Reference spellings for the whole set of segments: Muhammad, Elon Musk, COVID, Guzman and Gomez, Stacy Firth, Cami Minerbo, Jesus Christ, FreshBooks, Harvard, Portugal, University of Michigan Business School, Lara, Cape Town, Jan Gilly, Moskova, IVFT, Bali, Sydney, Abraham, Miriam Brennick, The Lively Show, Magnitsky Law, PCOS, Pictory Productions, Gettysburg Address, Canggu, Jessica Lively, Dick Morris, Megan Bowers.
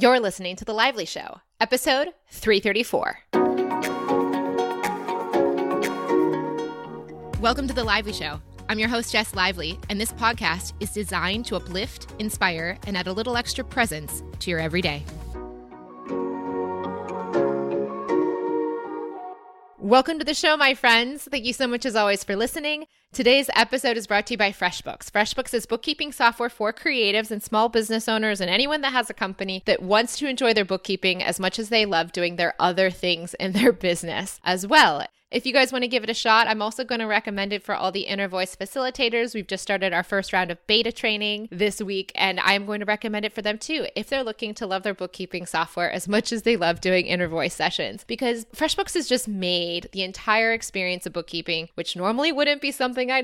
You're listening to The Lively Show, episode 334. Welcome to The Lively Show. I'm your host, Jess Lively, and this podcast is designed to uplift, inspire, and add a little extra presence to your everyday. Welcome to the show, my friends. Thank you so much, as always, for listening. Today's episode is brought to you by FreshBooks. FreshBooks is bookkeeping software for creatives and small business owners and anyone that has a company that wants to enjoy their bookkeeping as much as they love doing their other things in their business as well. If you guys want to give it a shot, I'm also going to recommend it for all the inner voice facilitators. We've just started our first round of beta training this week, and I'm going to recommend it for them too if they're looking to love their bookkeeping software as much as they love doing inner voice sessions, because FreshBooks has just made the entire experience of bookkeeping, which normally wouldn't be something I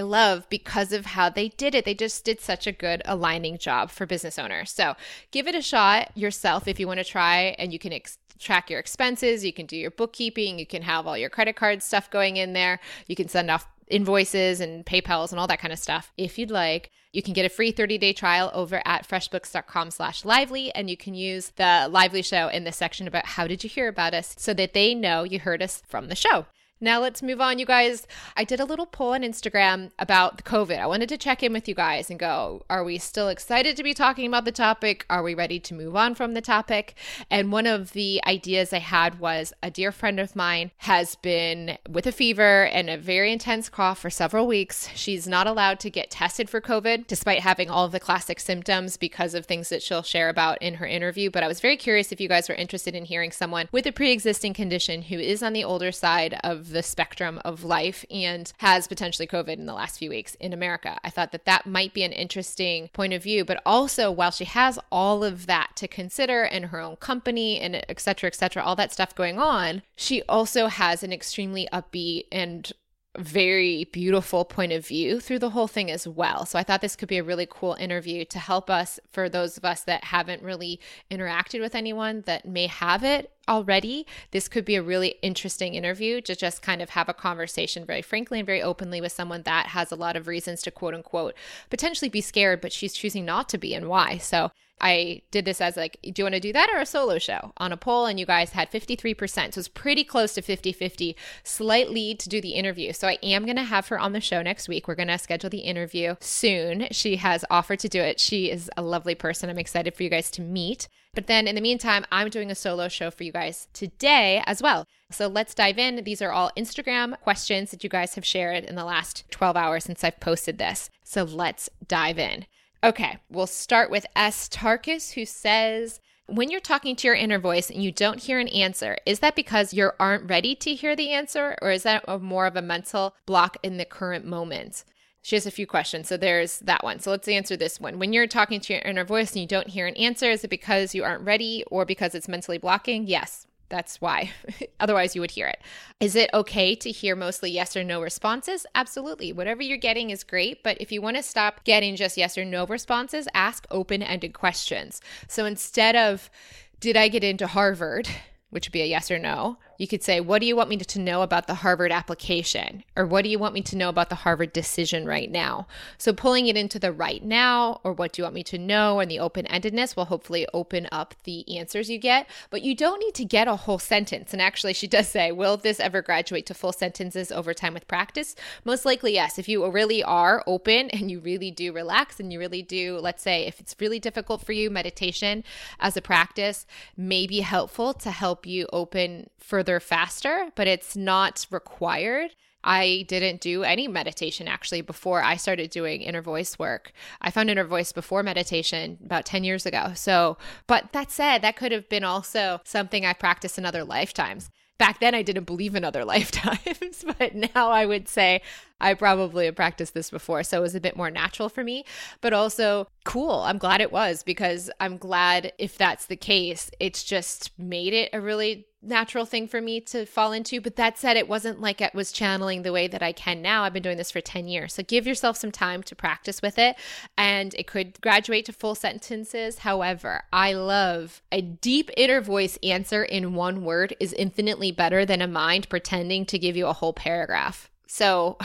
love because of how they did it. They just did such a good aligning job for business owners. So give it a shot yourself if you want to try, and you can track your expenses, you can do your bookkeeping, you can have all your credit card stuff going in there, you can send off invoices and PayPals and all that kind of stuff. If you'd like, you can get a free 30-day trial over at freshbooks.com/lively, and you can use the Lively Show in the section about how did you hear about us so that they know you heard us from the show. Now let's move on, you guys. I did a little poll on Instagram about the COVID. I wanted to check in with you guys and go, are we still excited to be talking about the topic? Are we ready to move on from the topic? And one of the ideas I had was a dear friend of mine has been with a fever and a very intense cough for several weeks. She's not allowed to get tested for COVID despite having all of the classic symptoms because of things that she'll share about in her interview. But I was very curious if you guys were interested in hearing someone with a pre-existing condition who is on the older side of the spectrum of life and has potentially COVID in the last few weeks in America. I thought that that might be an interesting point of view, but also while she has all of that to consider and her own company and et cetera, all that stuff going on, she also has an extremely upbeat and very beautiful point of view through the whole thing as well. So I thought this could be a really cool interview to help us, for those of us that haven't really interacted with anyone that may have it already. This could be a really interesting interview to just kind of have a conversation very frankly and very openly with someone that has a lot of reasons to quote unquote potentially be scared, but she's choosing not to be, and why. So I did this as like, do you want to do that or a solo show on a poll? And you guys had 53%. So it's pretty close to 50-50, slight lead to do the interview. So I am going to have her on the show next week. We're going to schedule the interview soon. She has offered to do it. She is a lovely person. I'm excited for you guys to meet. But then in the meantime, I'm doing a solo show for you guys today as well. So let's dive in. These are all Instagram questions that you guys have shared in the last 12 hours since I've posted this. So let's dive in. Okay, we'll start with S. Tarkis, who says, when you're talking to your inner voice and you don't hear an answer, is that because you aren't ready to hear the answer, or is that more of a mental block in the current moment? She has a few questions, so there's that one. So let's answer this one. When you're talking to your inner voice and you don't hear an answer, is it because you aren't ready or because it's mentally blocking? Yes, that's why. Otherwise, you would hear it. Is it okay to hear mostly yes or no responses? Absolutely. Whatever you're getting is great, but if you want to stop getting just yes or no responses, ask open-ended questions. So instead of, did I get into Harvard, which would be a yes or no, you could say, what do you want me to know about the Harvard application? Or what do you want me to know about the Harvard decision right now? So pulling it into the right now, or what do you want me to know, and the open-endedness will hopefully open up the answers you get. But you don't need to get a whole sentence. And actually, she does say, will this ever graduate to full sentences over time with practice? Most likely, yes. If you really are open and you really do relax and you really do, let's say, if it's really difficult for you, meditation as a practice may be helpful to help you open further faster, but it's not required. I didn't do any meditation actually before I started doing inner voice work. I found inner voice before meditation about 10 years ago. So, but that said, that could have been also something I practiced in other lifetimes. Back then, I didn't believe in other lifetimes, but now I would say I probably have practiced this before, so it was a bit more natural for me, but also cool. I'm glad it was, because I'm glad if that's the case, it's just made it a really natural thing for me to fall into. But that said, it wasn't like it was channeling the way that I can now. I've been doing this for 10 years. So give yourself some time to practice with it, and it could graduate to full sentences. However, I love a deep inner voice answer in one word is infinitely better than a mind pretending to give you a whole paragraph. So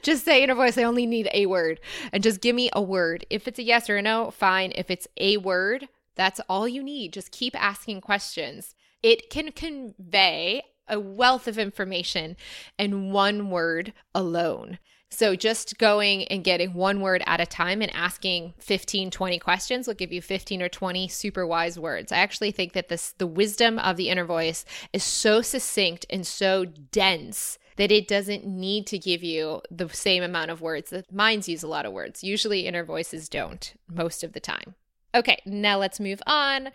just say in her voice, I only need a word, and just give me a word. If it's a yes or a no, fine. If it's a word, that's all you need. Just keep asking questions. It can convey a wealth of information in one word alone. So just going and getting one word at a time and asking 15, 20 questions will give you 15 or 20 super wise words. I actually think that the wisdom of the inner voice is so succinct and so dense that it doesn't need to give you the same amount of words. Minds use a lot of words. Usually inner voices don't most of the time. Okay, now let's move on.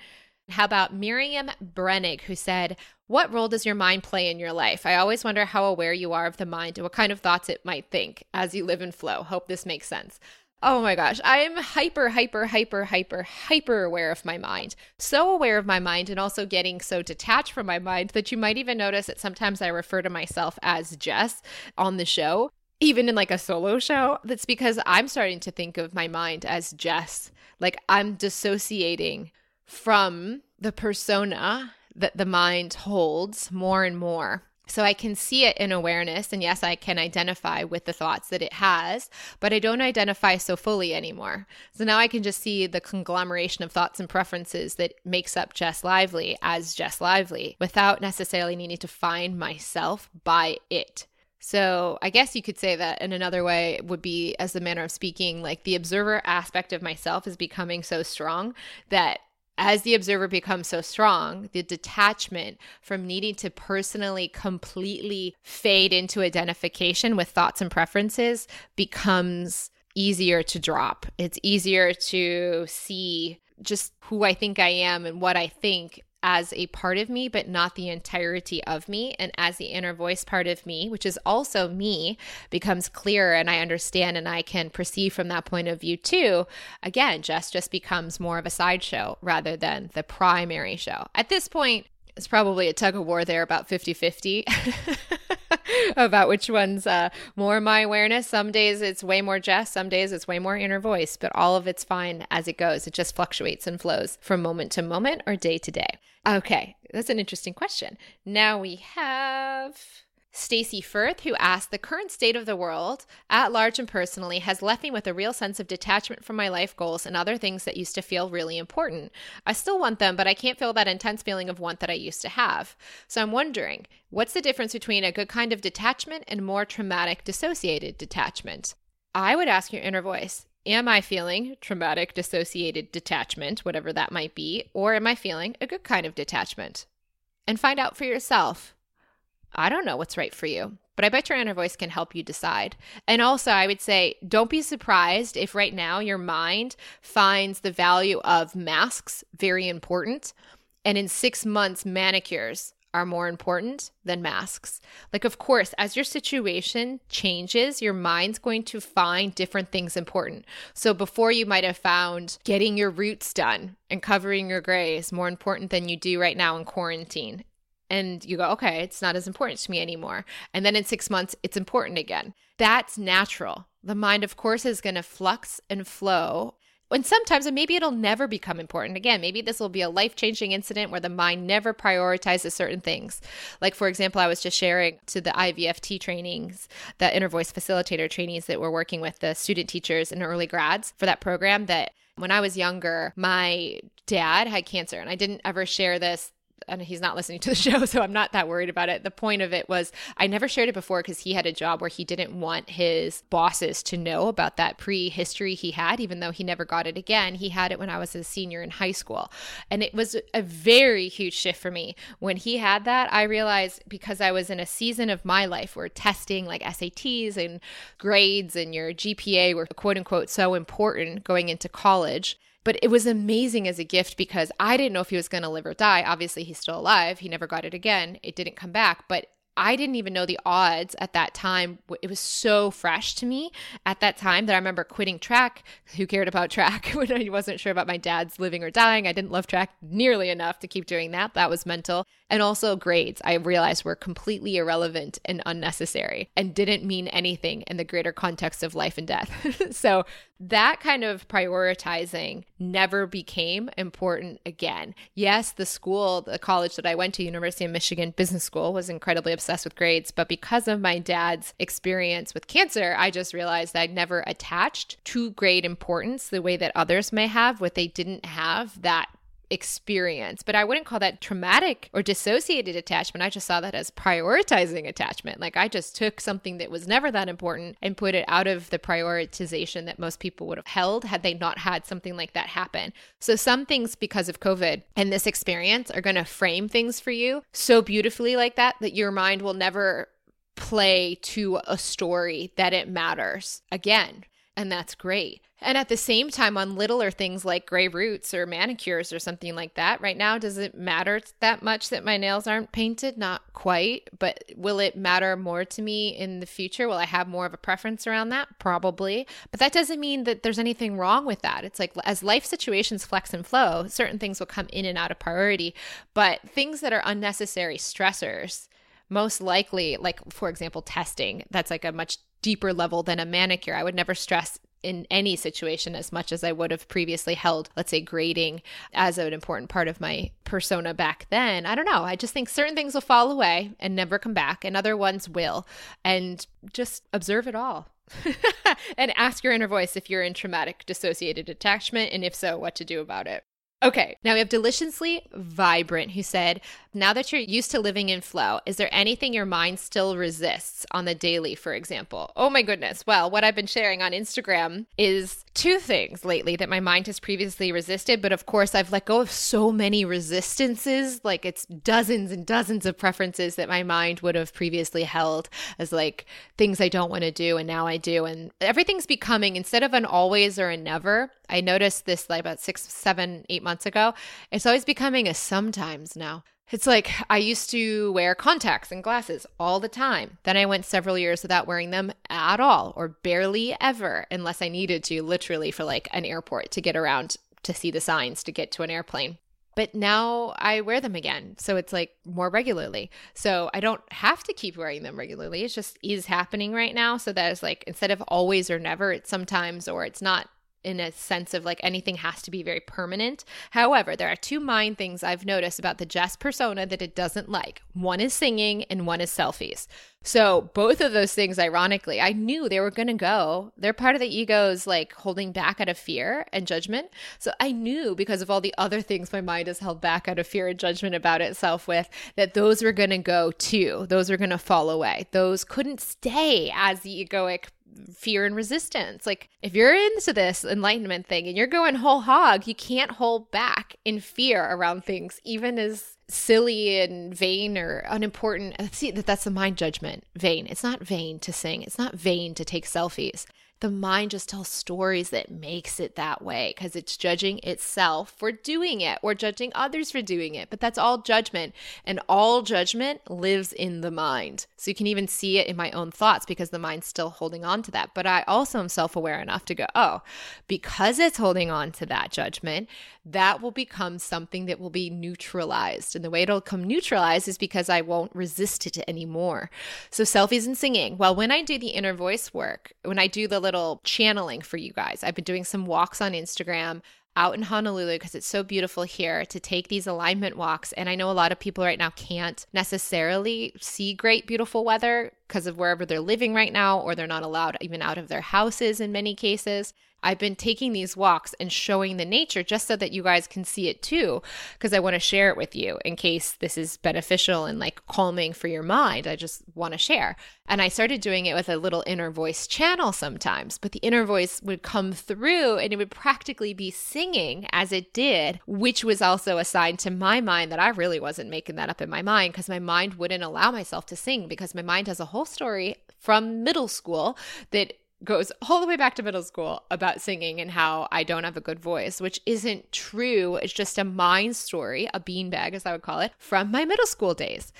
How about Miriam Brennick, who said, what role does your mind play in your life? I always wonder how aware you are of the mind and what kind of thoughts it might think as you live and flow. Hope this makes sense. Oh my gosh, I'm hyper aware of my mind. So aware of my mind, and also getting so detached from my mind that you might even notice that sometimes I refer to myself as Jess on the show, even in like a solo show. That's because I'm starting to think of my mind as Jess. Like I'm dissociating from the persona that the mind holds more and more. So I can see it in awareness, and yes, I can identify with the thoughts that it has, but I don't identify so fully anymore. So now I can just see the conglomeration of thoughts and preferences that makes up Jess Lively as Jess Lively without necessarily needing to find myself by it. So I guess you could say that in another way would be, as the manner of speaking, like the observer aspect of myself is becoming so strong that as the observer becomes so strong, the detachment from needing to personally completely fade into identification with thoughts and preferences becomes easier to drop. It's easier to see just who I think I am and what I think as a part of me, but not the entirety of me. And as the inner voice part of me, which is also me, becomes clearer, and I understand and I can perceive from that point of view too, again, Jess just becomes more of a sideshow rather than the primary show. At this point, it's probably a tug of war there, about 50-50 about which one's more my awareness. Some days it's way more Jess, some days it's way more inner voice, but all of it's fine as it goes. It just fluctuates and flows from moment to moment or day to day. Okay, that's an interesting question. Now we have Stacy Firth, who asked, the current state of the world at large and personally has left me with a real sense of detachment from my life goals and other things that used to feel really important. I still want them, but I can't feel that intense feeling of want that I used to have. So I'm wondering, what's the difference between a good kind of detachment and more traumatic dissociated detachment? I would ask your inner voice, am I feeling traumatic dissociated detachment, whatever that might be, or am I feeling a good kind of detachment? And find out for yourself. I don't know what's right for you, but I bet your inner voice can help you decide. And also, I would say, don't be surprised if right now your mind finds the value of masks very important, and in 6 months, manicures are more important than masks. Like, of course, as your situation changes, your mind's going to find different things important. So before, you might have found getting your roots done and covering your grays more important than you do right now in quarantine. And you go, okay, it's not as important to me anymore. And then in 6 months, it's important again. That's natural. The mind, of course, is going to flux and flow. And sometimes, and maybe it'll never become important again. Maybe this will be a life-changing incident where the mind never prioritizes certain things. Like, for example, I was just sharing to the IVFT trainings, the inner voice facilitator trainees that we're working with, the student teachers and early grads for that program, that when I was younger, my dad had cancer, and I didn't ever share this. And he's not listening to the show, so I'm not that worried about it. The point of it was I never shared it before because he had a job where he didn't want his bosses to know about that pre-history he had, even though he never got it again. He had it when I was a senior in high school. And it was a very huge shift for me. When he had that, I realized, because I was in a season of my life where testing like SATs and grades and your GPA were quote-unquote so important going into college. But it was amazing as a gift because I didn't know if he was going to live or die. Obviously, he's still alive. He never got it again. It didn't come back. But I didn't even know the odds at that time. It was so fresh to me at that time that I remember quitting track. Who cared about track when I wasn't sure about my dad's living or dying? I didn't love track nearly enough to keep doing that. That was mental. And also grades, I realized, were completely irrelevant and unnecessary and didn't mean anything in the greater context of life and death. So that kind of prioritizing never became important again. Yes, the college that I went to, University of Michigan Business School, was incredibly obsessed with grades, but because of my dad's experience with cancer, I just realized that I'd never attached to grade importance the way that others may have, what they didn't have, that experience. But I wouldn't call that traumatic or dissociated attachment. I just saw that as prioritizing attachment. Like I just took something that was never that important and put it out of the prioritization that most people would have held had they not had something like that happen. So some things because of COVID and this experience are going to frame things for you so beautifully like that, that your mind will never play to a story that it matters again. And that's great. And at the same time, on littler things like gray roots or manicures or something like that, right now, does it matter that much that my nails aren't painted? Not quite, but will it matter more to me in the future? Will I have more of a preference around that? Probably. But that doesn't mean that there's anything wrong with that. It's like as life situations flex and flow, certain things will come in and out of priority, but things that are unnecessary stressors, most likely, like for example, testing, that's like a much deeper level than a manicure. I would never stress in any situation as much as I would have previously held, let's say, grading as an important part of my persona back then. I don't know. I just think certain things will fall away and never come back, and other ones will. And just observe it all. And ask your inner voice if you're in traumatic dissociated attachment, and if so, what to do about it. Okay, now we have Deliciously Vibrant, who said, now that you're used to living in flow, is there anything your mind still resists on the daily, for example? Oh my goodness. Well, what I've been sharing on Instagram is two things lately that my mind has previously resisted, but of course I've let go of so many resistances, like it's dozens and dozens of preferences that my mind would have previously held as like things I don't want to do, and now I do, and everything's becoming, instead of an always or a never, I noticed this like about 6, 7, 8 months ago. It's always becoming a sometimes now. It's like I used to wear contacts and glasses all the time. Then I went several years without wearing them at all or barely ever, unless I needed to, literally for like an airport to get around, to see the signs, to get to an airplane. But now I wear them again. So it's like more regularly. So I don't have to keep wearing them regularly. It's just is happening right now. So that is like instead of always or never, it's sometimes or it's not, in a sense of like anything has to be very permanent. However, there are two mind things I've noticed about the Jess persona that it doesn't like. One is singing and one is selfies. So both of those things, ironically, I knew they were going to go. They're part of the ego's like holding back out of fear and judgment. So I knew because of all the other things my mind has held back out of fear and judgment about itself with, that those were going to go too. Those were going to fall away. Those couldn't stay as the egoic fear and resistance. Like if you're into this enlightenment thing and you're going whole hog, you can't hold back in fear around things, even as silly and vain or unimportant. See, that's the mind judgment. Vain. It's not vain to sing. It's not vain to take selfies. The mind just tells stories that makes it that way because it's judging itself for doing it or judging others for doing it. But that's all judgment, and all judgment lives in the mind. So you can even see it in my own thoughts because the mind's still holding on to that. But I also am self-aware enough to go, oh, because it's holding on to that judgment, that will become something that will be neutralized. And the way it'll come neutralized is because I won't resist it anymore. So selfies and singing. Well, when I do the inner voice work, when I do the little channeling for you guys, I've been doing some walks on Instagram out in Honolulu because it's so beautiful here to take these alignment walks. And I know a lot of people right now can't necessarily see great, beautiful weather because of wherever they're living right now, or they're not allowed even out of their houses in many cases. I've been taking these walks and showing the nature just so that you guys can see it too, because I want to share it with you in case this is beneficial and like calming for your mind. I just want to share. And I started doing it with a little inner voice channel sometimes, but the inner voice would come through and it would practically be singing as it did, which was also a sign to my mind that I really wasn't making that up in my mind, because my mind wouldn't allow myself to sing because my mind has a whole story from middle school that goes all the way back to middle school about singing and how I don't have a good voice, which isn't true. It's just a mind story, a beanbag, as I would call it, from my middle school days.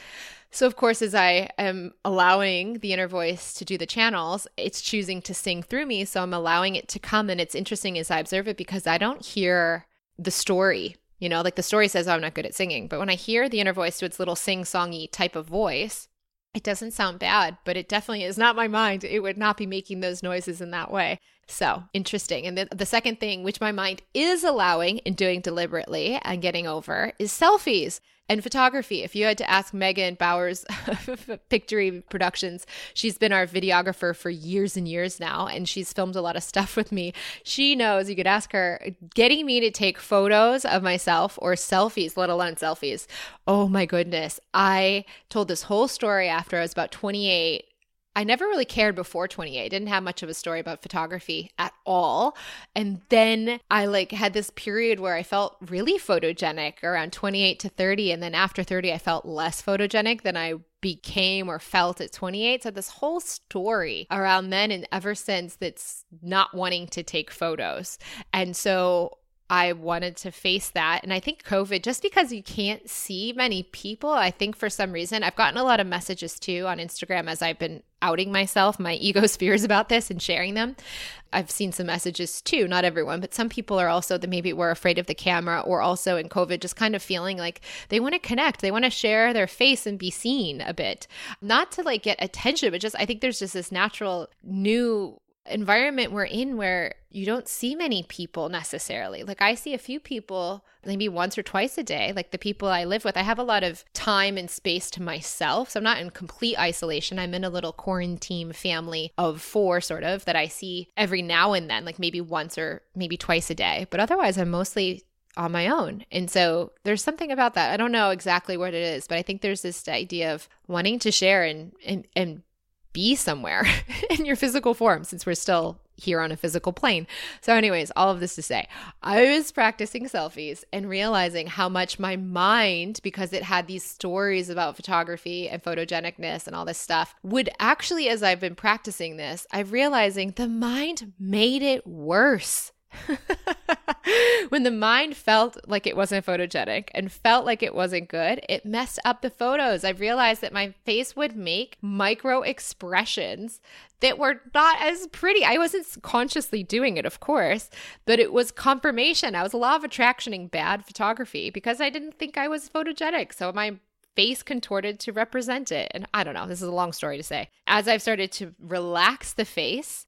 So of course, as I am allowing the inner voice to do the channels, it's choosing to sing through me. So I'm allowing it to come. And it's interesting as I observe it because I don't hear the story. You know, like the story says, oh, I'm not good at singing. But when I hear the inner voice do its little sing-songy type of voice, it doesn't sound bad, but it definitely is not my mind. It would not be making those noises in that way. So interesting. And the second thing, which my mind is allowing and doing deliberately and getting over, is selfies and photography. If you had to ask Megan Bowers of Pictory Productions, she's been our videographer for years and years now, and she's filmed a lot of stuff with me. She knows, you could ask her, getting me to take photos of myself or selfies, let alone selfies. Oh my goodness. I told this whole story after I was about 28. I never really cared before 28. I didn't have much of a story about photography at all. And then I had this period where I felt really photogenic around 28 to 30. And then after 30, I felt less photogenic than I became or felt at 28. So this whole story around then and ever since, that's not wanting to take photos. And so I wanted to face that. And I think COVID, just because you can't see many people, I think for some reason, I've gotten a lot of messages too on Instagram as I've been outing myself, my ego spheres about this and sharing them. I've seen some messages too, not everyone, but some people are also that maybe were afraid of the camera, or also in COVID just kind of feeling like they want to connect, they want to share their face and be seen a bit. Not to get attention, but just I think there's just this natural new environment we're in where you don't see many people necessarily. I see a few people maybe once or twice a day, the people I live with. I have a lot of time and space to myself. So I'm not in complete isolation. I'm in a little quarantine family of four sort of that I see every now and then, maybe once or maybe twice a day. But otherwise I'm mostly on my own. And so there's something about that. I don't know exactly what it is, but I think there's this idea of wanting to share and be somewhere in your physical form, since we're still here on a physical plane. So anyways, all of this to say, I was practicing selfies and realizing how much my mind, because it had these stories about photography and photogenicness and all this stuff, would actually, as I've been practicing this, I'm realizing the mind made it worse. When the mind felt like it wasn't photogenic and felt like it wasn't good, it messed up the photos. I realized that my face would make micro expressions that were not as pretty. I wasn't consciously doing it, of course, but it was confirmation. I was a law of attractioning bad photography because I didn't think I was photogenic. So my face contorted to represent it. And I don't know, this is a long story to say. As I've started to relax the face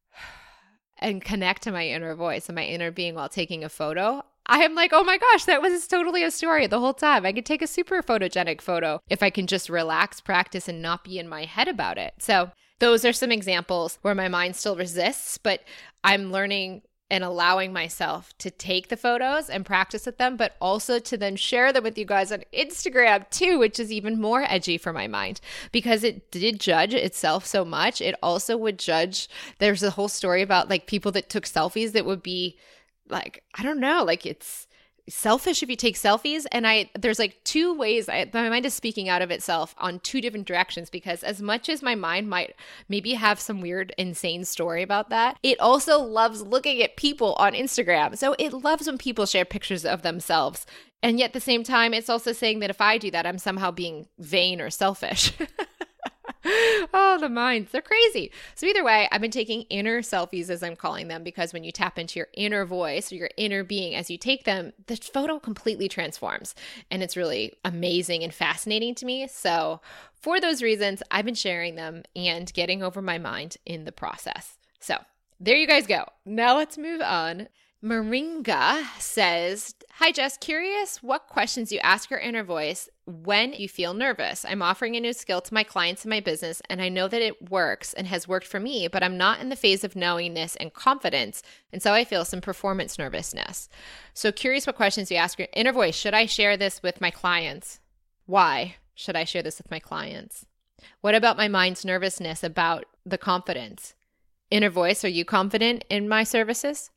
and connect to my inner voice and my inner being while taking a photo, I am oh my gosh, that was totally a story the whole time. I could take a super photogenic photo if I can just relax, practice, and not be in my head about it. So those are some examples where my mind still resists, but I'm learning and allowing myself to take the photos and practice with them, but also to then share them with you guys on Instagram too, which is even more edgy for my mind because it did judge itself so much. It also would judge. There's a whole story about people that took selfies that would be I don't know, it's selfish if you take selfies. And there's two ways my mind is speaking out of itself on two different directions, because as much as my mind might maybe have some weird insane story about that, it also loves looking at people on Instagram. So it loves when people share pictures of themselves. And yet at the same time, it's also saying that if I do that, I'm somehow being vain or selfish. Oh, the minds, they're crazy. So either way, I've been taking inner selfies, as I'm calling them, because when you tap into your inner voice or your inner being as you take them, the photo completely transforms. And it's really amazing and fascinating to me. So for those reasons, I've been sharing them and getting over my mind in the process. So there you guys go. Now let's move on. Moringa says, hi Jess, curious what questions you ask your inner voice when you feel nervous. I'm offering a new skill to my clients in my business, and I know that it works and has worked for me, but I'm not in the phase of knowingness and confidence, and so I feel some performance nervousness. So curious what questions you ask your inner voice. Should I share this with my clients? Why should I share this with my clients? What about my mind's nervousness about the confidence? Inner voice, are you confident in my services?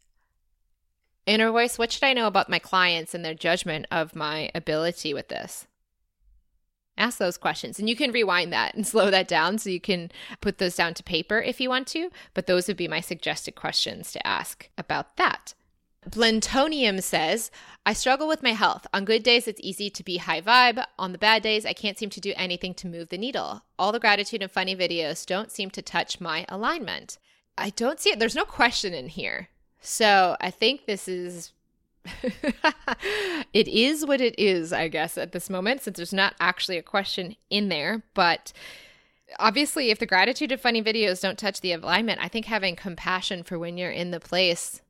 Inner voice, what should I know about my clients and their judgment of my ability with this? Ask those questions. And you can rewind that and slow that down so you can put those down to paper if you want to. But those would be my suggested questions to ask about that. Blentonium says, I struggle with my health. On good days, it's easy to be high vibe. On the bad days, I can't seem to do anything to move the needle. All the gratitude and funny videos don't seem to touch my alignment. I don't see it. There's no question in here. So I think this is, it is what it is, I guess, at this moment, since there's not actually a question in there. But obviously, if the gratitude of funny videos don't touch the alignment, I think having compassion for when you're in the place,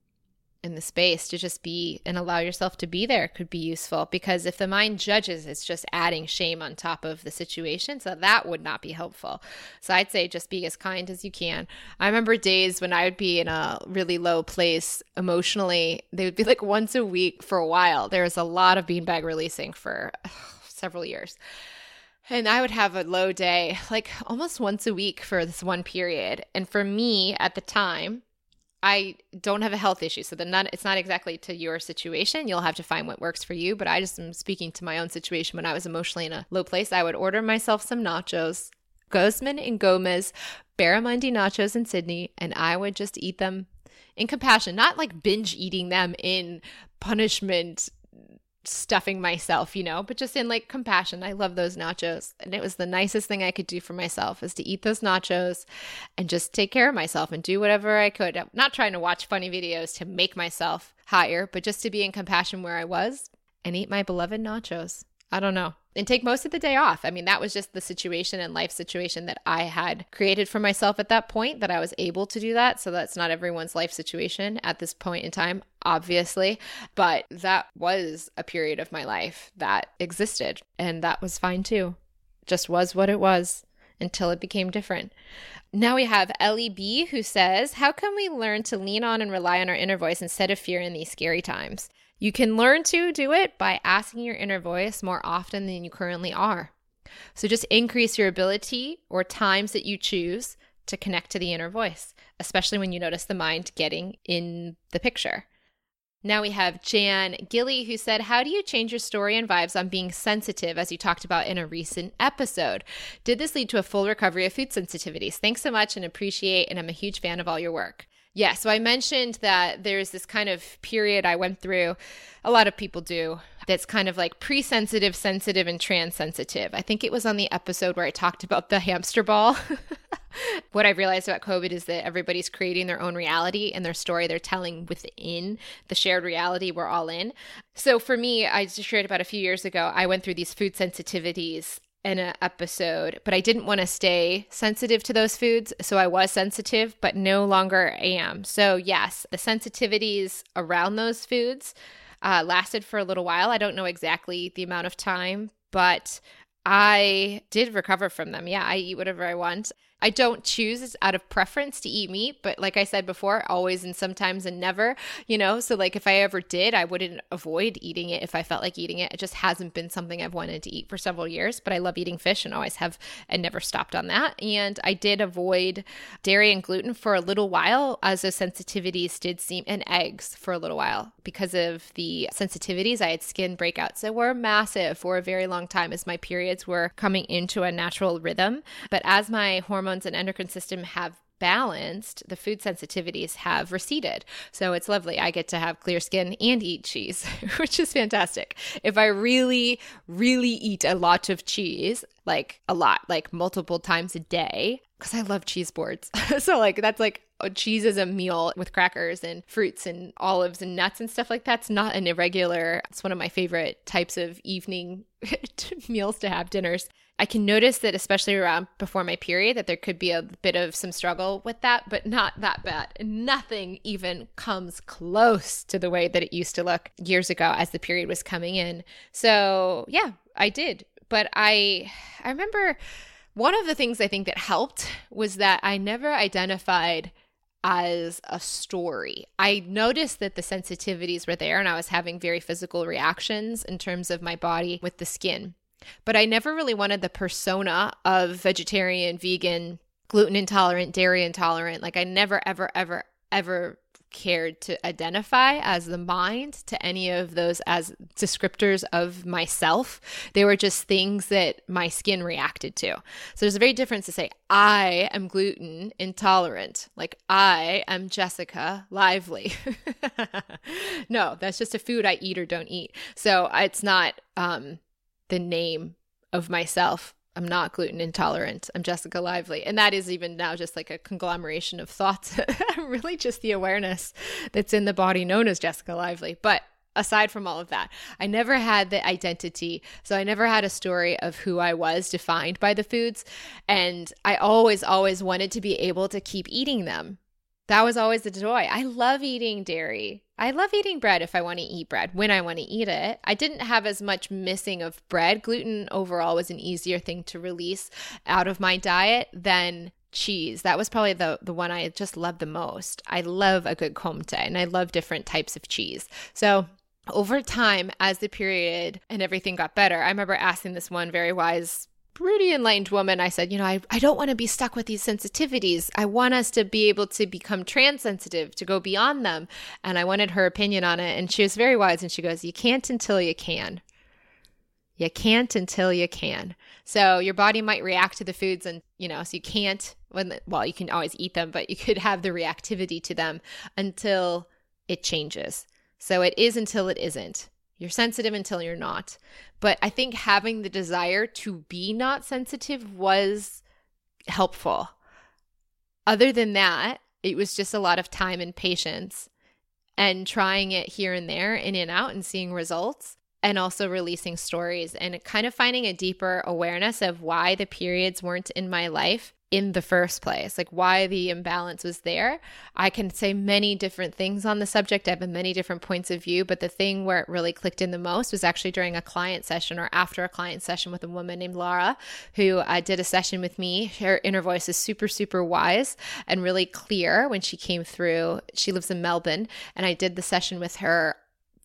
in the space, to just be and allow yourself to be there could be useful, because if the mind judges, it's just adding shame on top of the situation. So that would not be helpful. So I'd say just be as kind as you can. I remember days when I would be in a really low place emotionally. They would be like once a week for a while. There was a lot of beanbag releasing for several years. And I would have a low day, like almost once a week for this one period. And for me at the time, I don't have a health issue. So it's not exactly to your situation. You'll have to find what works for you. But I just am speaking to my own situation. When I was emotionally in a low place, I would order myself some nachos, Guzman and Gomez, Baramundi nachos in Sydney, and I would just eat them in compassion, not like binge eating them in punishment, stuffing myself, you know, but just in like compassion. I love those nachos. And it was the nicest thing I could do for myself, is to eat those nachos and just take care of myself and do whatever I could. I'm not trying to watch funny videos to make myself higher, but just to be in compassion where I was and eat my beloved nachos. I don't know. And take most of the day off. I mean, that was just the situation and life situation that I had created for myself at that point, that I was able to do that. So that's not everyone's life situation at this point in time, obviously. But that was a period of my life that existed. And that was fine too. Just was what it was until it became different. Now we have Ellie B, who says, how can we learn to lean on and rely on our inner voice instead of fear in these scary times? You can learn to do it by asking your inner voice more often than you currently are. So just increase your ability or times that you choose to connect to the inner voice, especially when you notice the mind getting in the picture. Now we have Jan Gilly, who said, how do you change your story and vibes on being sensitive, as you talked about in a recent episode? Did this lead to a full recovery of food sensitivities? Thanks so much and appreciate, and I'm a huge fan of all your work. Yeah, so I mentioned that there's this kind of period I went through, a lot of people do, that's kind of like pre-sensitive, sensitive, and trans-sensitive. I think it was on the episode where I talked about the hamster ball. What I realized about COVID is that everybody's creating their own reality and their story they're telling within the shared reality we're all in. So for me, I just shared about a few years ago, I went through these food sensitivities in an episode, but I didn't want to stay sensitive to those foods. So I was sensitive, but no longer am. So yes, the sensitivities around those foods lasted for a little while. I don't know exactly the amount of time, but I did recover from them. Yeah, I eat whatever I want. I don't choose out of preference to eat meat, but like I said before, always and sometimes and never, you know? So like if I ever did, I wouldn't avoid eating it if I felt like eating it. It just hasn't been something I've wanted to eat for several years, but I love eating fish and always have and never stopped on that. And I did avoid dairy and gluten for a little while, as those sensitivities did seem, and eggs for a little while. Because of the sensitivities, I had skin breakouts that were massive for a very long time as my periods were coming into a natural rhythm. But as my hormones and endocrine system have balanced, the food sensitivities have receded. So it's lovely. I get to have clear skin and eat cheese, which is fantastic. If I really, really eat a lot of cheese, like a lot, like multiple times a day, because I love cheese boards. So like that's like cheese as a meal with crackers and fruits and olives and nuts and stuff like that's not an irregular. It's one of my favorite types of evening meals to have, dinners. I can notice that, especially around before my period, that there could be a bit of some struggle with that, but not that bad. Nothing even comes close to the way that it used to look years ago as the period was coming in. So yeah, I did. But I remember one of the things I think that helped was that I never identified as a story. I noticed that the sensitivities were there and I was having very physical reactions in terms of my body with the skin. But I never really wanted the persona of vegetarian, vegan, gluten intolerant, dairy intolerant. Like I never, ever, ever, ever cared to identify as the mind to any of those as descriptors of myself. They were just things that my skin reacted to. So there's a very difference to say, I am gluten intolerant. Like I am Jessica Lively. No, that's just a food I eat or don't eat. So it's not the name of myself. I'm not gluten intolerant. I'm Jessica Lively. And that is even now just like a conglomeration of thoughts. Really just the awareness that's in the body known as Jessica Lively. But aside from all of that, I never had the identity. So I never had a story of who I was defined by the foods. And I always wanted to be able to keep eating them. That was always the joy. I love eating dairy. I love eating bread if I want to eat bread, when I want to eat it. I didn't have as much missing of bread. Gluten overall was an easier thing to release out of my diet than cheese. That was probably the one I just loved the most. I love a good Comte and I love different types of cheese. So over time, as the period and everything got better, I remember asking this one very wise, pretty enlightened woman, I said, you know, I don't want to be stuck with these sensitivities. I want us to be able to become trans-sensitive, to go beyond them. And I wanted her opinion on it. And she was very wise. And she goes, you can't until you can. You can't until you can. So your body might react to the foods and, you know, so you can't, well, you can always eat them, but you could have the reactivity to them until it changes. So it is until it isn't. You're sensitive until you're not. But I think having the desire to be not sensitive was helpful. Other than that, it was just a lot of time and patience and trying it here and there, in and out, and seeing results, and also releasing stories and kind of finding a deeper awareness of why the periods weren't in my life in the first place, like why the imbalance was there. I can say many different things on the subject. I have many different points of view, but the thing where it really clicked in the most was actually during a client session or after a client session with a woman named Lara, who did a session with me. Her inner voice is super, super wise and really clear when she came through. She lives in Melbourne, and I did the session with her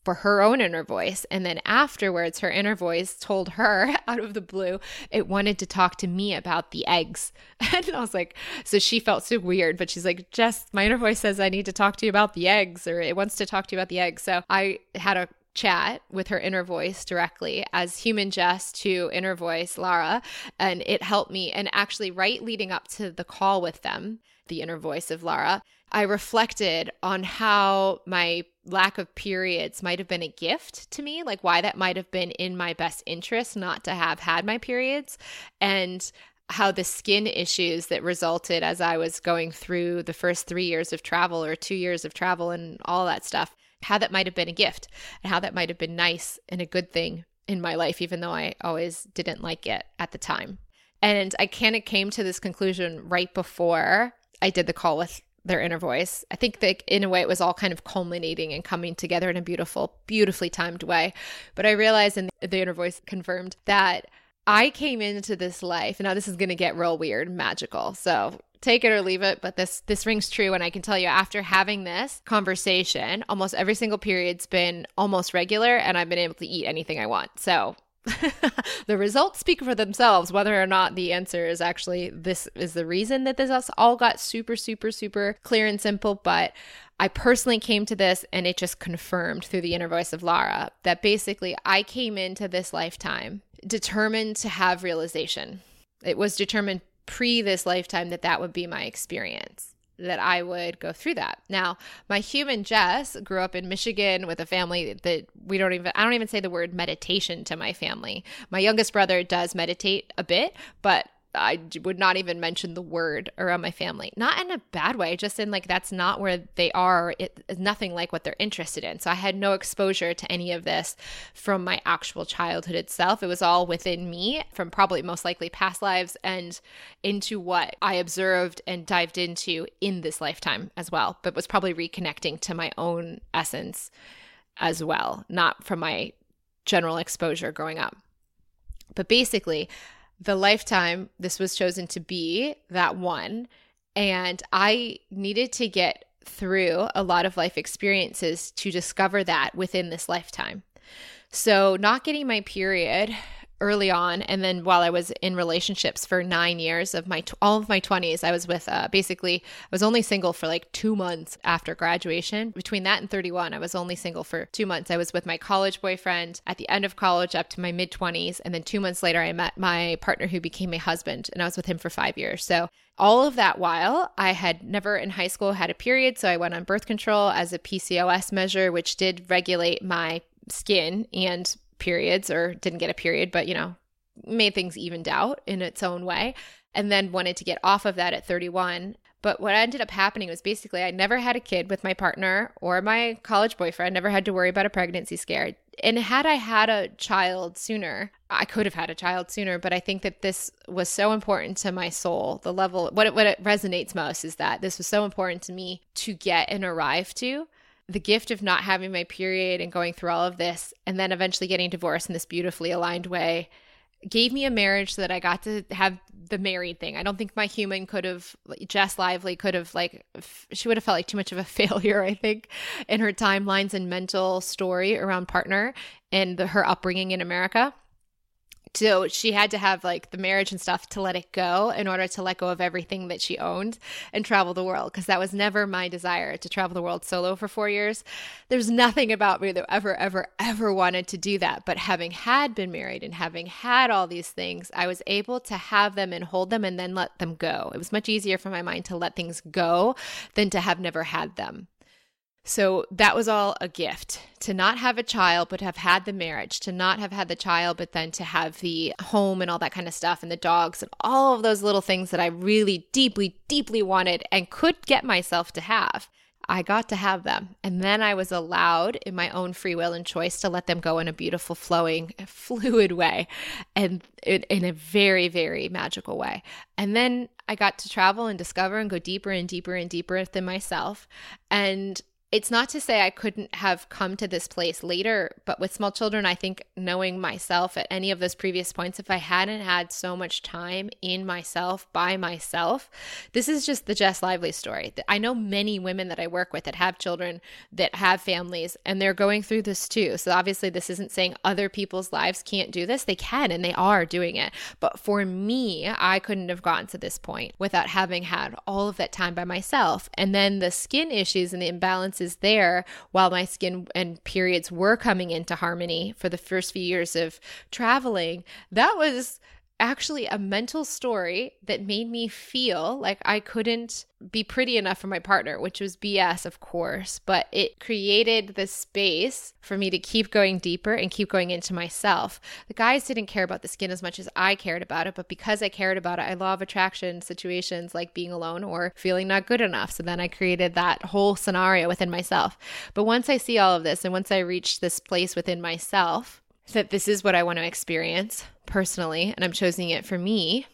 for her own inner voice. And then afterwards, her inner voice told her out of the blue, it wanted to talk to me about the eggs. And I was like, so she felt so weird, but she's like, Jess, my inner voice says I need to talk to you about the eggs, or it wants to talk to you about the eggs. So I had a chat with her inner voice directly as human Jess to inner voice Lara, and it helped me. And actually right leading up to the call with them, the inner voice of Lara, I reflected on how my lack of periods might have been a gift to me, like why that might have been in my best interest not to have had my periods, and how the skin issues that resulted as I was going through the first 3 years of travel or 2 years of travel and all that stuff, how that might have been a gift and how that might have been nice and a good thing in my life, even though I always didn't like it at the time. And I kind of came to this conclusion right before I did the call with their inner voice. I think that in a way it was all kind of culminating and coming together in a beautiful, beautifully timed way. But I realized, and the inner voice confirmed, that I came into this life, and now this is going to get real weird and magical. So take it or leave it, but this rings true. And I can tell you, after having this conversation, almost every single period's been almost regular, and I've been able to eat anything I want. So the results speak for themselves, whether or not the answer is actually this is the reason that this all got super, super, super clear and simple. But I personally came to this, and it just confirmed through the inner voice of Lara that basically I came into this lifetime determined to have realization. It was determined pre this lifetime that would be my experience, that I would go through that. Now, my human Jess grew up in Michigan with a family that I don't even say the word meditation to my family. My youngest brother does meditate a bit, but I would not even mention the word around my family. Not in a bad way, just in like that's not where they are. It's nothing like what they're interested in. So I had no exposure to any of this from my actual childhood itself. It was all within me from probably most likely past lives and into what I observed and dived into in this lifetime as well, but was probably reconnecting to my own essence as well, not from my general exposure growing up. But basically, the lifetime this was chosen to be that one, and I needed to get through a lot of life experiences to discover that within this lifetime. So not getting my period early on, and then while I was in relationships for 9 years of all of my 20s, I was with I was only single for like 2 months after graduation. Between that and 31, I was only single for 2 months. I was with my college boyfriend at the end of college up to my mid-20s, and then 2 months later, I met my partner who became my husband, and I was with him for 5 years. So all of that while, I had never in high school had a period, so I went on birth control as a PCOS measure, which did regulate my skin and periods, or didn't get a period, but you know, made things evened out in its own way. And then wanted to get off of that at 31. But what ended up happening was basically I never had a kid with my partner or my college boyfriend, never had to worry about a pregnancy scare. And had I had a child sooner, I could have had a child sooner, but I think that this was so important to my soul. The level, what it resonates most is that this was so important to me to get and arrive to. The gift of not having my period and going through all of this and then eventually getting divorced in this beautifully aligned way gave me a marriage so that I got to have the married thing. I don't think my human could have, Jess Lively could have, like, she would have felt like too much of a failure, I think, in her timelines and mental story around partner and her upbringing in America. So she had to have, like, the marriage and stuff to let it go in order to let go of everything that she owned and travel the world, because that was never my desire, to travel the world solo for 4 years. There's nothing about me that ever wanted to do that. But having had been married and having had all these things, I was able to have them and hold them and then let them go. It was much easier for my mind to let things go than to have never had them. So that was all a gift, to not have a child, but have had the marriage, to not have had the child, but then to have the home and all that kind of stuff and the dogs and all of those little things that I really deeply, deeply wanted and could get myself to have. I got to have them. And then I was allowed in my own free will and choice to let them go in a beautiful, flowing, fluid way, and in a very, very magical way. And then I got to travel and discover and go deeper and deeper and deeper within myself. And it's not to say I couldn't have come to this place later, but with small children, I think knowing myself at any of those previous points, if I hadn't had so much time in myself, by myself, this is just the Jess Lively story. I know many women that I work with that have children, that have families, and they're going through this too. So obviously this isn't saying other people's lives can't do this. They can, and they are doing it. But for me, I couldn't have gotten to this point without having had all of that time by myself. And then the skin issues and the imbalances is there while my skin and periods were coming into harmony for the first few years of traveling. That was actually a mental story that made me feel like I couldn't be pretty enough for my partner, which was BS, of course, but it created the space for me to keep going deeper and keep going into myself. The guys didn't care about the skin as much as I cared about it, but because I cared about it, I law of attraction situations like being alone or feeling not good enough. So then I created that whole scenario within myself. But once I see all of this, and once I reach this place within myself that this is what I want to experience personally, and I'm choosing it for me,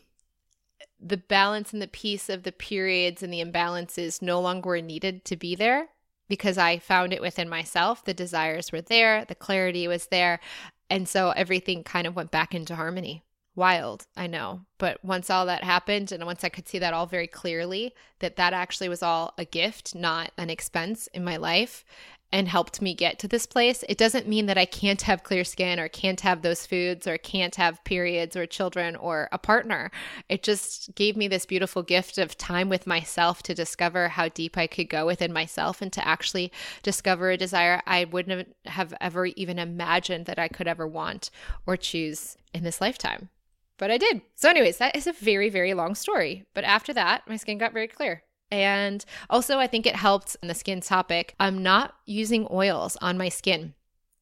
the balance and the peace of the periods and the imbalances no longer needed to be there because I found it within myself. The desires were there, the clarity was there, and so everything kind of went back into harmony. Wild, I know. But once all that happened and once I could see that all very clearly, that actually was all a gift, not an expense in my life, and helped me get to this place. It doesn't mean that I can't have clear skin or can't have those foods or can't have periods or children or a partner. It just gave me this beautiful gift of time with myself to discover how deep I could go within myself and to actually discover a desire I wouldn't have ever even imagined that I could ever want or choose in this lifetime. But I did. So anyways, that is a very, very long story. But after that, my skin got very clear. And also, I think it helped in the skin topic. I'm not using oils on my skin.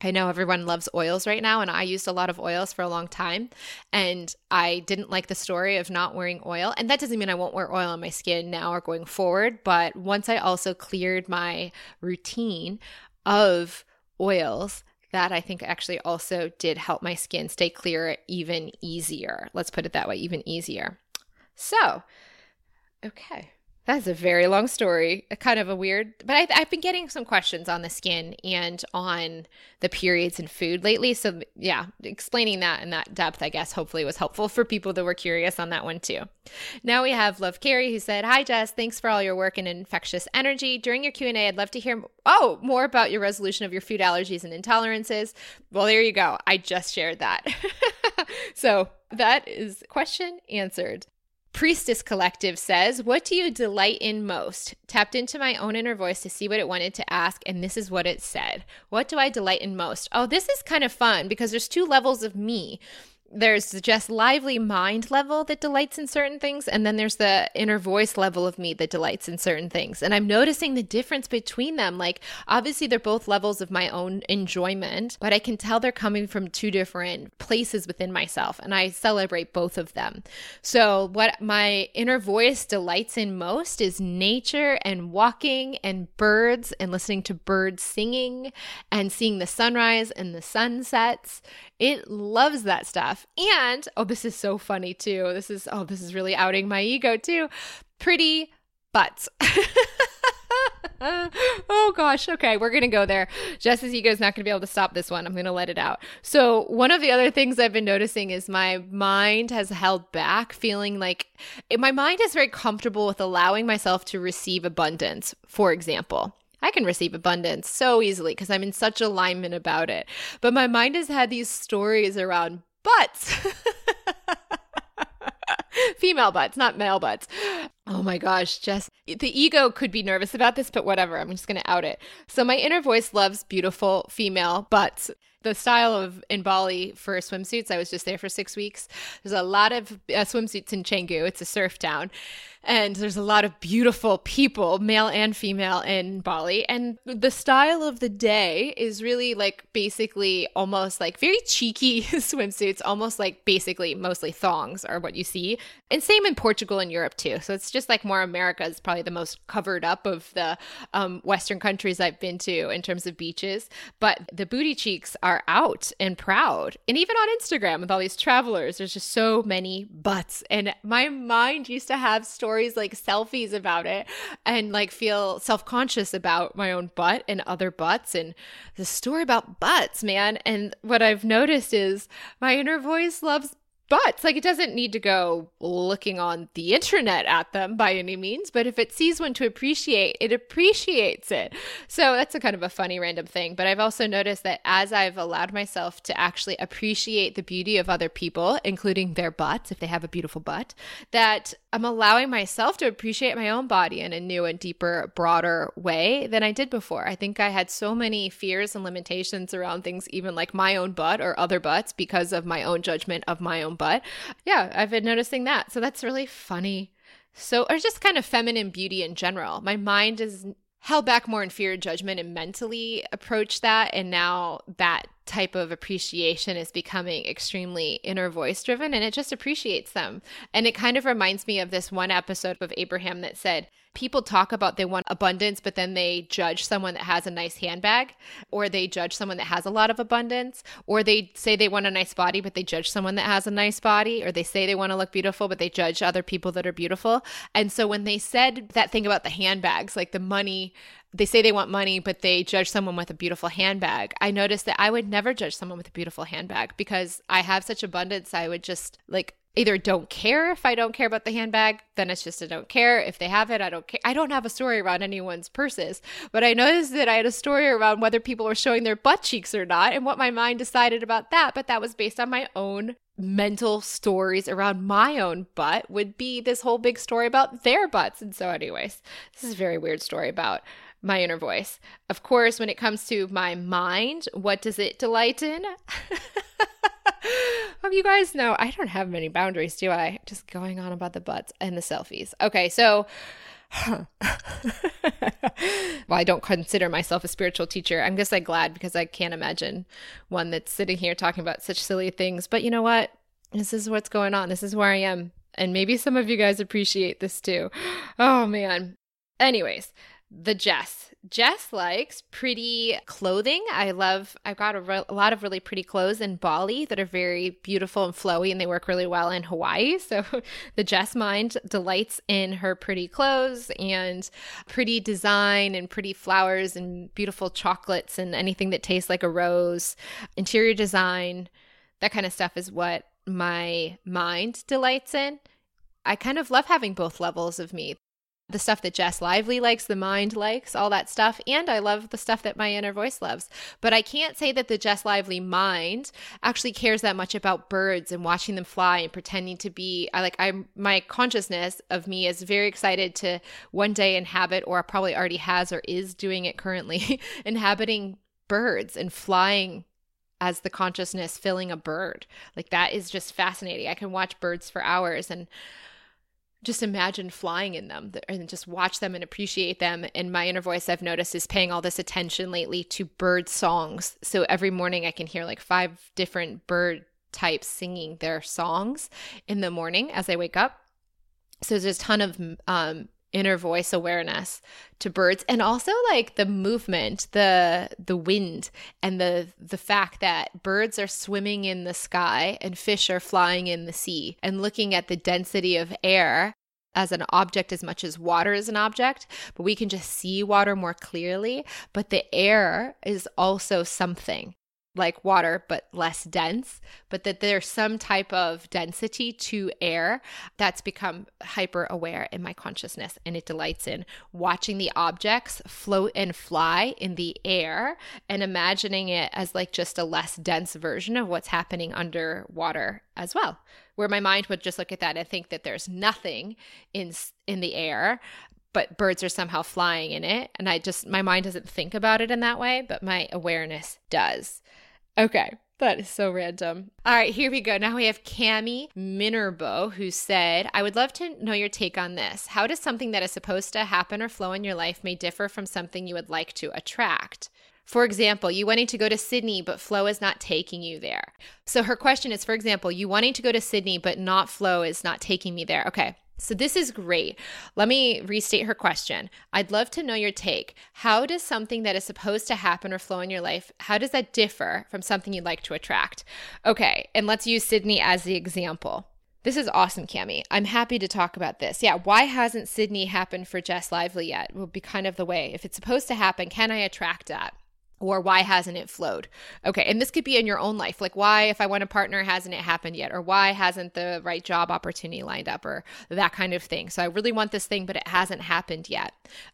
I know everyone loves oils right now, and I used a lot of oils for a long time, and I didn't like the story of not wearing oil. And that doesn't mean I won't wear oil on my skin now or going forward, but once I also cleared my routine of oils, that I think actually also did help my skin stay clear even easier. Let's put it that way, even easier. So, okay. That's a very long story, kind of a weird, but I've been getting some questions on the skin and on the periods and food lately. So yeah, explaining that in that depth, I guess, hopefully was helpful for people that were curious on that one too. Now we have Love Carrie who said, "Hi Jess, thanks for all your work and infectious energy. During your Q&A, I'd love to hear more about your resolution of your food allergies and intolerances." Well, there you go. I just shared that. So that is question answered. Priestess Collective says, "What do you delight in most? Tapped into my own inner voice to see what it wanted to ask, and this is what it said. What do I delight in most?" Oh, this is kind of fun because there's two levels of me. There's just lively mind level that delights in certain things, and then there's the inner voice level of me that delights in certain things. And I'm noticing the difference between them. Like, obviously, they're both levels of my own enjoyment, but I can tell they're coming from two different places within myself, and I celebrate both of them. So what my inner voice delights in most is nature and walking and birds and listening to birds singing and seeing the sunrise and the sunsets. It loves that stuff. And, oh, this is so funny too. This is really outing my ego too. Pretty butts. Oh gosh. Okay. We're going to go there. Jess's ego is not going to be able to stop this one. I'm going to let it out. So one of the other things I've been noticing is my mind has held back, feeling like my mind is very comfortable with allowing myself to receive abundance, for example. I can receive abundance so easily because I'm in such alignment about it. But my mind has had these stories around butts, female butts, not male butts. Oh my gosh, Jess, the ego could be nervous about this, but whatever, I'm just going to out it. So my inner voice loves beautiful female butts. The style of in Bali for swimsuits, I was just there for 6 weeks. There's a lot of swimsuits in Canggu. It's a surf town. And there's a lot of beautiful people, male and female, in Bali. And the style of the day is really like basically almost like very cheeky swimsuits, almost like basically mostly thongs are what you see. And same in Portugal and Europe too. So it's just like more America is probably the most covered up of the Western countries I've been to in terms of beaches. But the booty cheeks are out and proud. And even on Instagram with all these travelers, there's just so many butts. And my mind used to have stories like selfies about it and like feel self-conscious about my own butt and other butts and the story about butts, man. And what I've noticed is my inner voice loves butts. Like, it doesn't need to go looking on the internet at them by any means, but if it sees one to appreciate, it appreciates it. So that's a kind of a funny random thing. But I've also noticed that as I've allowed myself to actually appreciate the beauty of other people, including their butts, if they have a beautiful butt, that I'm allowing myself to appreciate my own body in a new and deeper, broader way than I did before. I think I had so many fears and limitations around things, even like my own butt or other butts, because of my own judgment of my own butt. Yeah, I've been noticing that. So that's really funny. So, or just kind of feminine beauty in general. My mind is held back more in fear and judgment and mentally approached that. And now that type of appreciation is becoming extremely inner voice driven, and it just appreciates them. And it kind of reminds me of this one episode of Abraham that said, people talk about they want abundance, but then they judge someone that has a nice handbag, or they judge someone that has a lot of abundance, or they say they want a nice body, but they judge someone that has a nice body, or they say they want to look beautiful, but they judge other people that are beautiful. And so when they said that thing about the handbags, like the money, they say they want money, but they judge someone with a beautiful handbag. I noticed that I would never judge someone with a beautiful handbag because I have such abundance. I would just like either don't care. If I don't care about the handbag, then it's just I don't care. If they have it, I don't care. I don't have a story around anyone's purses, but I noticed that I had a story around whether people were showing their butt cheeks or not and what my mind decided about that. But that was based on my own mental stories around my own butt would be this whole big story about their butts. And so anyways, this is a very weird story about my inner voice. Of course, when it comes to my mind, what does it delight in? Oh, you guys know I don't have many boundaries, do I? Just going on about the butts and the selfies. Okay, so well, I don't consider myself a spiritual teacher. I'm just like glad because I can't imagine one that's sitting here talking about such silly things. But you know what? This is what's going on. This is where I am. And maybe some of you guys appreciate this too. Oh, man. Anyways, the Jess likes pretty clothing. I've got a lot of really pretty clothes in Bali that are very beautiful and flowy, and they work really well in Hawaii. So the Jess mind delights in her pretty clothes and pretty design and pretty flowers and beautiful chocolates and anything that tastes like a rose, interior design, that kind of stuff is what my mind delights in. I kind of love having both levels of me. The stuff that Jess Lively likes, the mind likes, all that stuff. And I love the stuff that my inner voice loves. But I can't say that the Jess Lively mind actually cares that much about birds and watching them fly and pretending to be, my consciousness of me is very excited to one day inhabit, or probably already has or is doing it currently, inhabiting birds and flying as the consciousness filling a bird. Like, that is just fascinating. I can watch birds for hours and just imagine flying in them and just watch them and appreciate them. And my inner voice, I've noticed, is paying all this attention lately to bird songs. So every morning I can hear like 5 different bird types singing their songs in the morning as I wake up. So there's a ton of inner voice awareness to birds, and also like the movement, the wind, and the fact that birds are swimming in the sky and fish are flying in the sea, and looking at the density of air as an object as much as water is an object, but we can just see water more clearly. But the air is also something like water, but less dense, but that there's some type of density to air that's become hyper aware in my consciousness. And it delights in watching the objects float and fly in the air and imagining it as like just a less dense version of what's happening underwater as well, where my mind would just look at that and think that there's nothing in the air, but birds are somehow flying in it. And my mind doesn't think about it in that way, but my awareness does. Okay, that is so random. All right, here we go. Now we have Cami Minerbo, who said, I would love to know your take on this. How does something that is supposed to happen or flow in your life may differ from something you would like to attract? For example, you wanting to go to Sydney, but flow is not taking you there. So her question is, for example, you wanting to go to Sydney, but not flow is not taking me there. Okay. So this is great. Let me restate her question. I'd love to know your take. How does something that is supposed to happen or flow in your life, how does that differ from something you'd like to attract? Okay, and let's use Sydney as the example. This is awesome, Cami. I'm happy to talk about this. Yeah, why hasn't Sydney happened for Jess Lively yet? Will be kind of the way. If it's supposed to happen, can I attract that? Or why hasn't it flowed? Okay, and this could be in your own life. Like, why, if I want a partner, hasn't it happened yet? Or why hasn't the right job opportunity lined up, or that kind of thing? So I really want this thing, but it hasn't happened yet.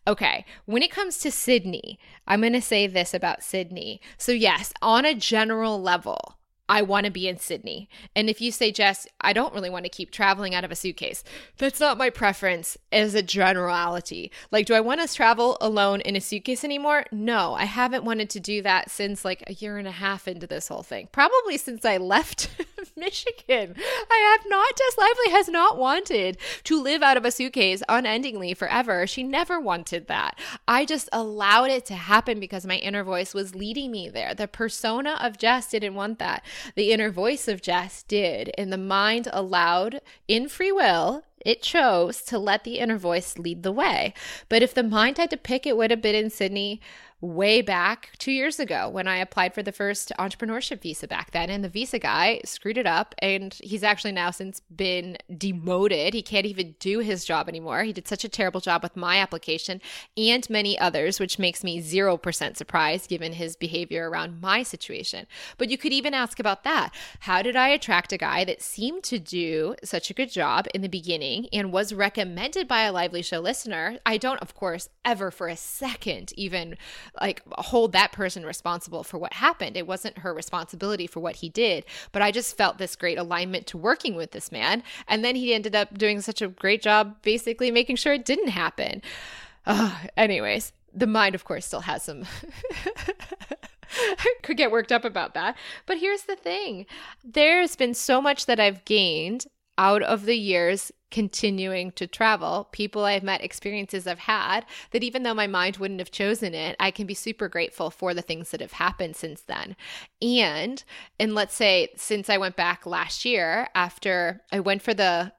Okay, when it comes to Sydney, I'm going to say this about Sydney. So yes, on a general level, I want to be in Sydney. And if you say, Jess, I don't really want to keep traveling out of a suitcase, that's not my preference as a generality. Like, do I want to travel alone in a suitcase anymore? No, I haven't wanted to do that since like a year and a half into this whole thing. Probably since I left Michigan. I have not, Jess Lively has not wanted to live out of a suitcase unendingly forever. She never wanted that. I just allowed it to happen because my inner voice was leading me there. The persona of Jess didn't want that. The inner voice of Jess did, and the mind allowed, in free will, it chose to let the inner voice lead the way. But if the mind had to pick, it would have been in Sydney way back 2 years ago when I applied for the first entrepreneurship visa back then, and the visa guy screwed it up, and he's actually now since been demoted. He can't even do his job anymore. He did such a terrible job with my application and many others, which makes me 0% surprised given his behavior around my situation. But you could even ask about that. How did I attract a guy that seemed to do such a good job in the beginning and was recommended by a Lively Show listener? I don't, of course, ever for a second even like hold that person responsible for what happened. It wasn't her responsibility for what he did, but I just felt this great alignment to working with this man. And then he ended up doing such a great job, basically making sure it didn't happen. Oh, anyways, the mind, of course, still has some... I could get worked up about that. But here's the thing. There's been so much that I've gained out of the years continuing to travel, people I've met, experiences I've had, that even though my mind wouldn't have chosen it, I can be super grateful for the things that have happened since then. And let's say since I went back last year, after I went for the,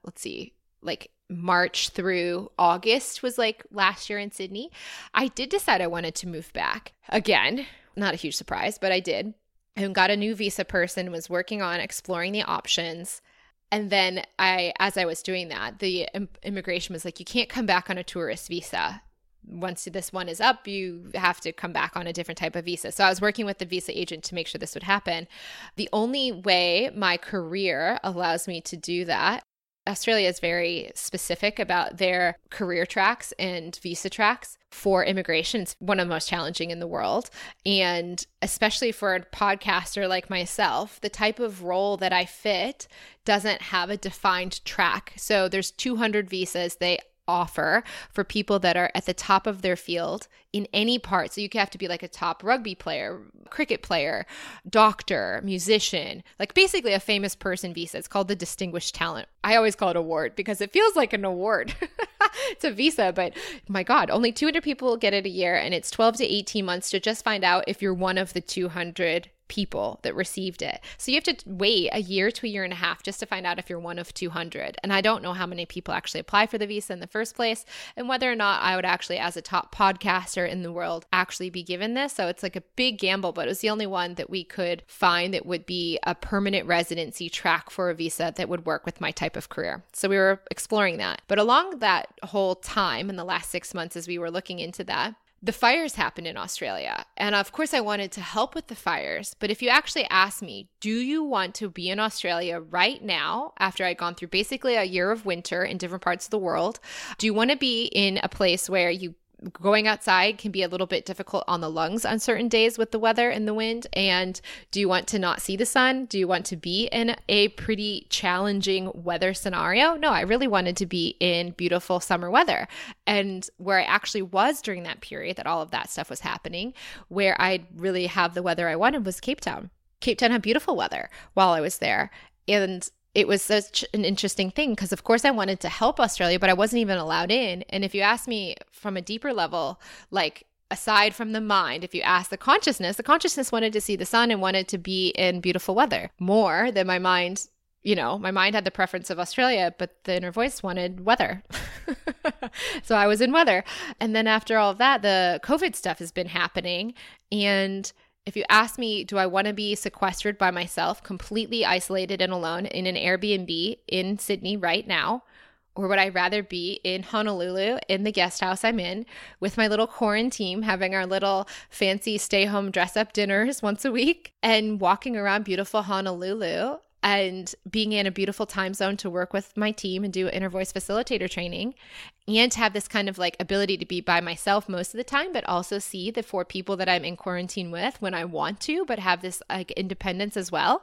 March through August was like last year in Sydney, I did decide I wanted to move back again. Not a huge surprise, but I did. And got a new visa person, was working on exploring the options. And then as I was doing that, the immigration was like, you can't come back on a tourist visa. Once this one is up, you have to come back on a different type of visa. So I was working with the visa agent to make sure this would happen. The only way my career allows me to do that, Australia is very specific about their career tracks and visa tracks for immigration. It's one of the most challenging in the world. And especially for a podcaster like myself, the type of role that I fit doesn't have a defined track. So there's 200 visas. They offer for people that are at the top of their field in any part. So you have to be like a top rugby player, cricket player, doctor, musician, like basically a famous person visa. It's called the Distinguished Talent. I always call it award because it feels like an award. It's a visa, but my God, only 200 people get it a year, and it's 12 to 18 months to just find out if you're one of the 200 people that received it. So you have to wait a year to a year and a half just to find out if you're one of 200. And I don't know how many people actually apply for the visa in the first place, and whether or not I would actually, as a top podcaster in the world, actually be given this. So it's like a big gamble, but it was the only one that we could find that would be a permanent residency track for a visa that would work with my type of career. So we were exploring that. But along that whole time, in the last 6 months as we were looking into that, the fires happened in Australia. And of course, I wanted to help with the fires. But if you actually ask me, do you want to be in Australia right now, after I'd gone through basically a year of winter in different parts of the world, do you want to be in a place where you going outside can be a little bit difficult on the lungs on certain days with the weather and the wind? And do you want to not see the sun? Do you want to be in a pretty challenging weather scenario? No, I really wanted to be in beautiful summer weather. And where I actually was during that period that all of that stuff was happening, where I'd really have the weather I wanted, was Cape Town. Cape Town had beautiful weather while I was there. And it was such an interesting thing because, of course, I wanted to help Australia, but I wasn't even allowed in. And if you ask me from a deeper level, like aside from the mind, if you ask the consciousness wanted to see the sun and wanted to be in beautiful weather more than my mind. You know, my mind had the preference of Australia, but the inner voice wanted weather. So I was in weather. And then after all of that, the COVID stuff has been happening. And if you ask me, do I want to be sequestered by myself, completely isolated and alone in an Airbnb in Sydney right now? Or would I rather be in Honolulu in the guest house I'm in with my little quarantine, having our little fancy stay-home dress-up dinners once a week and walking around beautiful Honolulu and being in a beautiful time zone to work with my team and do inner voice facilitator training, and to have this kind of like ability to be by myself most of the time, but also see the four people that I'm in quarantine with when I want to, but have this like independence as well.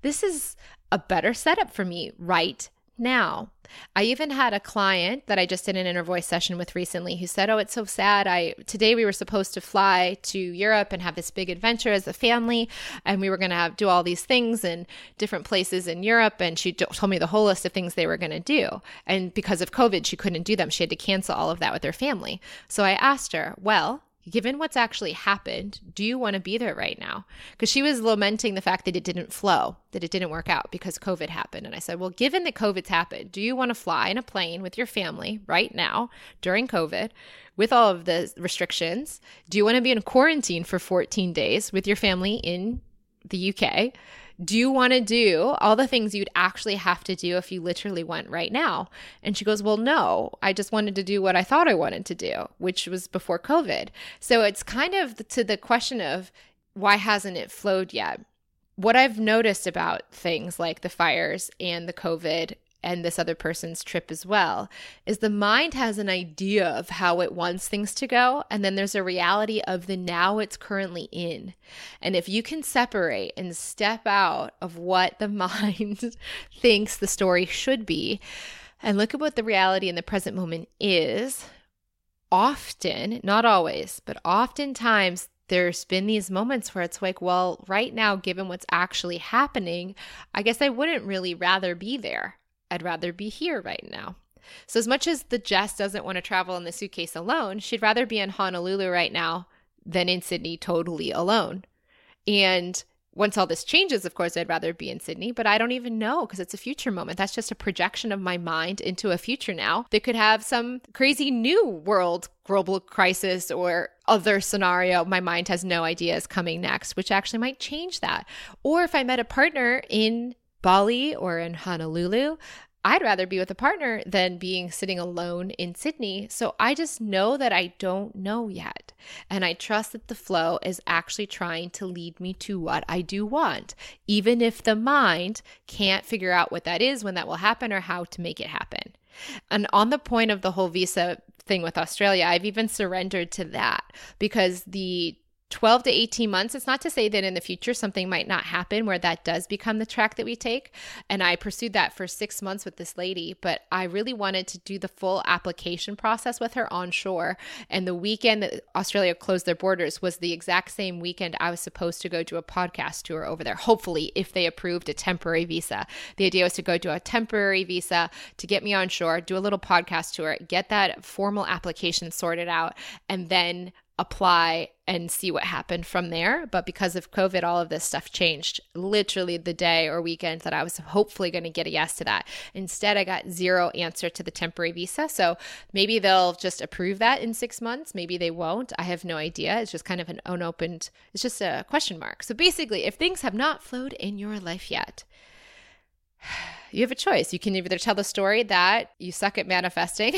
This is a better setup for me right now. I even had a client that I just did an inner voice session with recently who said, oh, it's so sad. Today we were supposed to fly to Europe and have this big adventure as a family, and we were going to do all these things in different places in Europe. And she told me the whole list of things they were going to do. And because of COVID, she couldn't do them. She had to cancel all of that with her family. So I asked her, well, given what's actually happened, do you want to be there right now? Because she was lamenting the fact that it didn't flow, that it didn't work out because COVID happened. And I said, well, given that COVID's happened, do you want to fly in a plane with your family right now during COVID with all of the restrictions? Do you want to be in quarantine for 14 days with your family in the UK? Do you want to do all the things you'd actually have to do if you literally went right now? And she goes, well, no, I just wanted to do what I thought I wanted to do, which was before COVID. So it's kind of to the question of why hasn't it flowed yet? What I've noticed about things like the fires and the COVID and this other person's trip as well, is the mind has an idea of how it wants things to go, and then there's a reality of the now it's currently in. And if you can separate and step out of what the mind thinks the story should be, and look at what the reality in the present moment is, often, not always, but oftentimes, there's been these moments where it's like, well, right now, given what's actually happening, I guess I wouldn't really rather be there. I'd rather be here right now. So as much as the Jess doesn't want to travel in the suitcase alone, she'd rather be in Honolulu right now than in Sydney totally alone. And once all this changes, of course, I'd rather be in Sydney, but I don't even know because it's a future moment. That's just a projection of my mind into a future now that could have some crazy new world global crisis or other scenario my mind has no idea is coming next, which actually might change that. Or if I met a partner in Bali or in Honolulu, I'd rather be with a partner than being sitting alone in Sydney. So I just know that I don't know yet. And I trust that the flow is actually trying to lead me to what I do want, even if the mind can't figure out what that is, when that will happen, or how to make it happen. And on the point of the whole visa thing with Australia, I've even surrendered to that because the 12 to 18 months. It's not to say that in the future something might not happen where that does become the track that we take. And I pursued that for 6 months with this lady, but I really wanted to do the full application process with her on shore. And the weekend that Australia closed their borders was the exact same weekend I was supposed to go do a podcast tour over there, hopefully, if they approved a temporary visa. The idea was to go do a temporary visa to get me on shore, do a little podcast tour, get that formal application sorted out, and then apply and see what happened from there. But because of COVID, all of this stuff changed literally the day or weekend that I was hopefully going to get a yes to that. Instead, I got zero answer to the temporary visa. So maybe they'll just approve that in 6 months. Maybe they won't. I have no idea. It's just kind of an unopened, it's just a question mark. So basically, if things have not flowed in your life yet, you have a choice. You can either tell the story that you suck at manifesting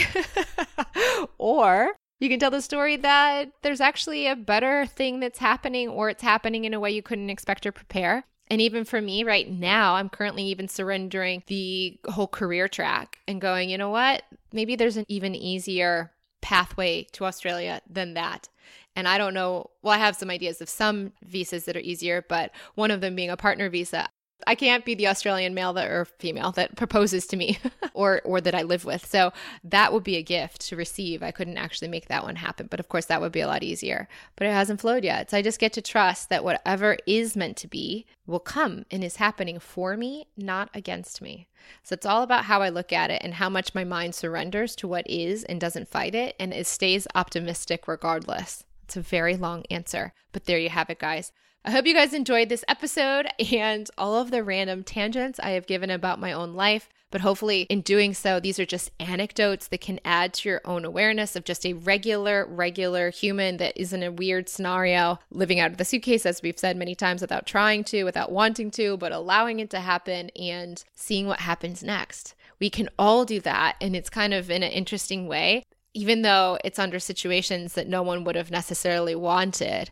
or you can tell the story that there's actually a better thing that's happening, or it's happening in a way you couldn't expect or prepare. And even for me right now, I'm currently even surrendering the whole career track and going, you know what, maybe there's an even easier pathway to Australia than that. And I don't know, well, I have some ideas of some visas that are easier, but one of them being a partner visa. I can't be the Australian male that, or female that proposes to me or that I live with. So that would be a gift to receive. I couldn't actually make that one happen. But of course, that would be a lot easier. But it hasn't flowed yet. So I just get to trust that whatever is meant to be will come and is happening for me, not against me. So it's all about how I look at it and how much my mind surrenders to what is and doesn't fight it. And it stays optimistic regardless. It's a very long answer. But there you have it, guys. I hope you guys enjoyed this episode and all of the random tangents I have given about my own life. But hopefully in doing so, these are just anecdotes that can add to your own awareness of just a regular human that is in a weird scenario, living out of the suitcase, as we've said many times, without trying to, without wanting to, but allowing it to happen and seeing what happens next. We can all do that. And it's kind of in an interesting way, even though it's under situations that no one would have necessarily wanted.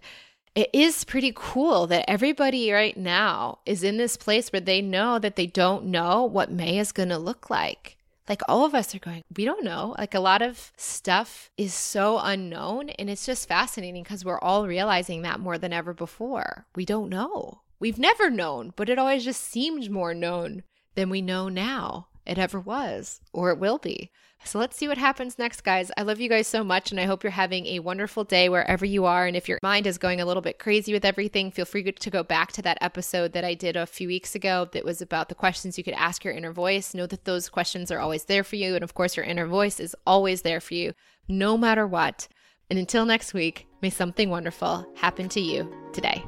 It is pretty cool that everybody right now is in this place where they know that they don't know what May is going to look like. Like all of us are going, we don't know. Like a lot of stuff is so unknown, and it's just fascinating because we're all realizing that more than ever before. We don't know. We've never known, but it always just seemed more known than we know now it ever was or it will be. So let's see what happens next, guys. I love you guys so much, and I hope you're having a wonderful day wherever you are. And if your mind is going a little bit crazy with everything, feel free to go back to that episode that I did a few weeks ago that was about the questions you could ask your inner voice. Know that those questions are always there for you. And of course, your inner voice is always there for you, no matter what. And until next week, may something wonderful happen to you today.